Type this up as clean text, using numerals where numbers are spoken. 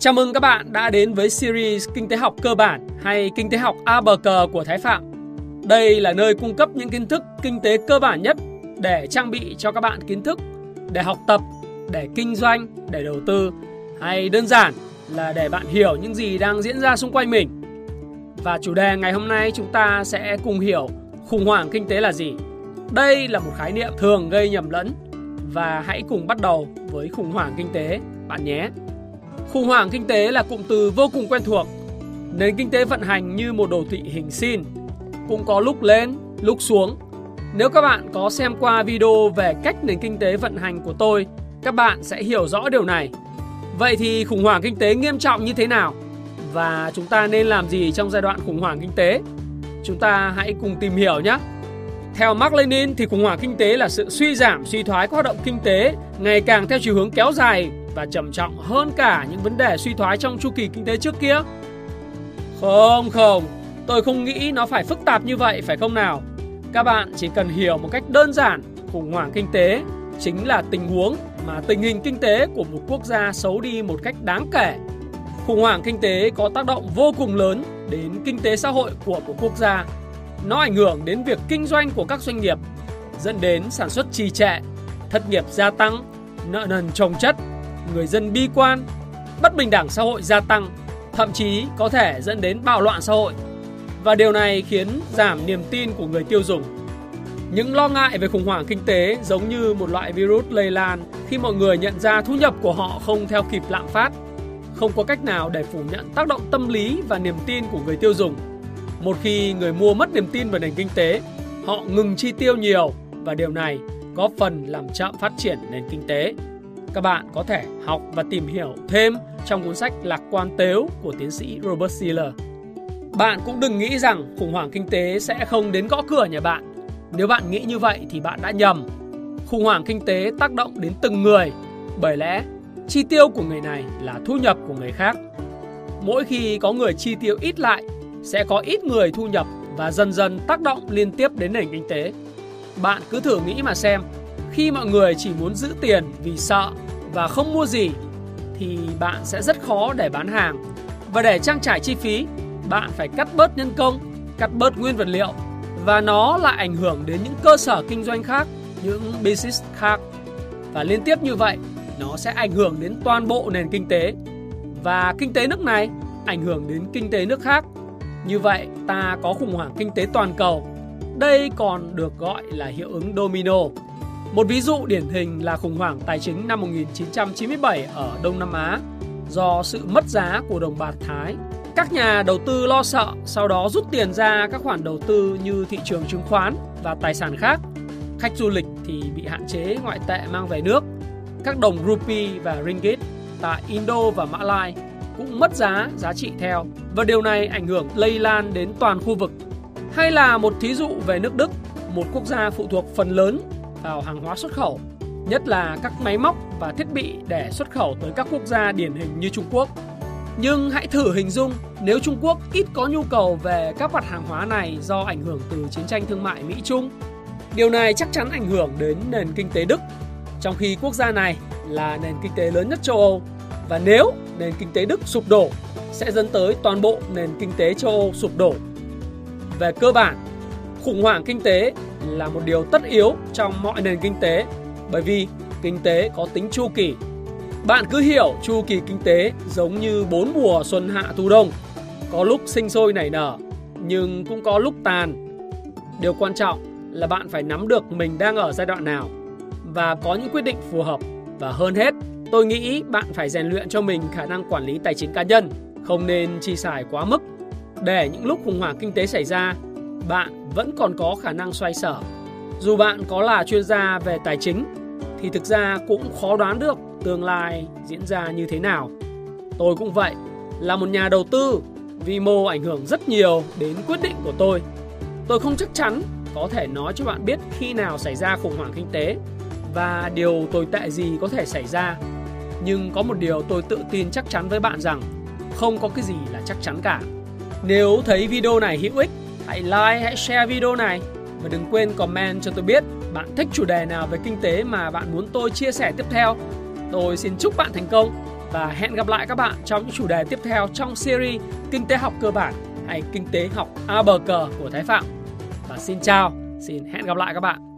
Chào mừng các bạn đã đến với series Kinh tế học cơ bản hay Kinh tế học A bờ cờ của Thái Phạm. Đây là nơi cung cấp những kiến thức kinh tế cơ bản nhất để trang bị cho các bạn kiến thức để học tập, để kinh doanh, để đầu tư, hay đơn giản là để bạn hiểu những gì đang diễn ra xung quanh mình. Và chủ đề ngày hôm nay chúng ta sẽ cùng hiểu khủng hoảng kinh tế là gì. Đây là một khái niệm thường gây nhầm lẫn, và hãy cùng bắt đầu với khủng hoảng kinh tế bạn nhé. Khủng hoảng kinh tế là cụm từ vô cùng quen thuộc. Nền kinh tế vận hành như một đồ thị hình sin, cũng có lúc lên, lúc xuống. Nếu các bạn có xem qua video về cách nền kinh tế vận hành của tôi, các bạn sẽ hiểu rõ điều này. Vậy thì khủng hoảng kinh tế nghiêm trọng như thế nào? Và chúng ta nên làm gì trong giai đoạn khủng hoảng kinh tế? Chúng ta hãy cùng tìm hiểu nhé. Theo Marx Lenin thì khủng hoảng kinh tế là sự suy giảm, suy thoái của hoạt động kinh tế ngày càng theo chiều hướng kéo dài và trầm trọng hơn cả những vấn đề suy thoái trong chu kỳ kinh tế trước kia. Không, tôi không nghĩ nó phải phức tạp như vậy, phải không nào? Các bạn chỉ cần hiểu một cách đơn giản, khủng hoảng kinh tế chính là tình huống mà tình hình kinh tế của một quốc gia xấu đi một cách đáng kể. Khủng hoảng kinh tế có tác động vô cùng lớn đến kinh tế xã hội của một quốc gia. Nó ảnh hưởng đến việc kinh doanh của các doanh nghiệp, dẫn đến sản xuất trì trệ, thất nghiệp gia tăng, nợ nần chồng chất, người dân bi quan, bất bình đẳng xã hội gia tăng, thậm chí có thể dẫn đến bạo loạn xã hội. Và điều này khiến giảm niềm tin của người tiêu dùng. Những lo ngại về khủng hoảng kinh tế giống như một loại virus lây lan khi mọi người nhận ra thu nhập của họ không theo kịp lạm phát. Không có cách nào để phủ nhận tác động tâm lý và niềm tin của người tiêu dùng. Một khi người mua mất niềm tin vào nền kinh tế, họ ngừng chi tiêu nhiều và điều này góp phần làm chậm phát triển nền kinh tế. Các bạn có thể học và tìm hiểu thêm trong cuốn sách Lạc quan tếu của tiến sĩ Robert Seiler. Bạn cũng đừng nghĩ rằng khủng hoảng kinh tế sẽ không đến gõ cửa nhà bạn. Nếu bạn nghĩ như vậy thì bạn đã nhầm. Khủng hoảng kinh tế tác động đến từng người, bởi lẽ chi tiêu của người này là thu nhập của người khác. Mỗi khi có người chi tiêu ít lại, sẽ có ít người thu nhập và dần dần tác động liên tiếp đến nền kinh tế. Bạn cứ thử nghĩ mà xem, khi mọi người chỉ muốn giữ tiền vì sợ và không mua gì, thì bạn sẽ rất khó để bán hàng. Và để trang trải chi phí, bạn phải cắt bớt nhân công, cắt bớt nguyên vật liệu. Và nó lại ảnh hưởng đến những cơ sở kinh doanh khác, những business khác. Và liên tiếp như vậy, nó sẽ ảnh hưởng đến toàn bộ nền kinh tế. Và kinh tế nước này ảnh hưởng đến kinh tế nước khác. Như vậy, ta có khủng hoảng kinh tế toàn cầu. Đây còn được gọi là hiệu ứng domino. Một ví dụ điển hình là khủng hoảng tài chính năm 1997 ở Đông Nam Á do sự mất giá của đồng bạc Thái. Các nhà đầu tư lo sợ, sau đó rút tiền ra các khoản đầu tư như thị trường chứng khoán và tài sản khác. Khách du lịch thì bị hạn chế ngoại tệ mang về nước. Các đồng rupee và ringgit tại Indo và Mã Lai cũng mất giá trị theo. Và điều này ảnh hưởng lây lan đến toàn khu vực. Hay là một thí dụ về nước Đức, một quốc gia phụ thuộc phần lớn vào hàng hóa xuất khẩu, nhất là các máy móc và thiết bị để xuất khẩu tới các quốc gia điển hình như Trung Quốc. Nhưng hãy thử hình dung nếu Trung Quốc ít có nhu cầu về các mặt hàng hóa này do ảnh hưởng từ chiến tranh thương mại Mỹ-Trung. Điều này chắc chắn ảnh hưởng đến nền kinh tế Đức, trong khi quốc gia này là nền kinh tế lớn nhất châu Âu. Và nếu nền kinh tế Đức sụp đổ, sẽ dẫn tới toàn bộ nền kinh tế châu Âu sụp đổ. Về cơ bản, khủng hoảng kinh tế là một điều tất yếu trong mọi nền kinh tế, bởi vì kinh tế có tính chu kỳ. Bạn cứ hiểu chu kỳ kinh tế giống như 4 mùa xuân hạ thu đông, có lúc sinh sôi nảy nở, nhưng cũng có lúc tàn. Điều quan trọng là bạn phải nắm được mình đang ở giai đoạn nào và có những quyết định phù hợp. Và hơn hết, tôi nghĩ bạn phải rèn luyện cho mình khả năng quản lý tài chính cá nhân, không nên chi xài quá mức, để những lúc khủng hoảng kinh tế xảy ra, bạn vẫn còn có khả năng xoay sở. Dù bạn có là chuyên gia về tài chính, thì thực ra cũng khó đoán được tương lai diễn ra như thế nào. Tôi cũng vậy, là một nhà đầu tư, vi mô ảnh hưởng rất nhiều đến quyết định của tôi. Tôi không chắc chắn có thể nói cho bạn biết khi nào xảy ra khủng hoảng kinh tế và điều tồi tệ gì có thể xảy ra. Nhưng có một điều tôi tự tin chắc chắn với bạn rằng không có cái gì là chắc chắn cả. Nếu thấy video này hữu ích, hãy like, hãy share video này và đừng quên comment cho tôi biết bạn thích chủ đề nào về kinh tế mà bạn muốn tôi chia sẻ tiếp theo. Tôi xin chúc bạn thành công Và hẹn gặp lại các bạn trong những chủ đề tiếp theo trong series Kinh tế học cơ bản hay Kinh tế học ABC của Thái Phạm. Và xin chào, xin hẹn gặp lại các bạn.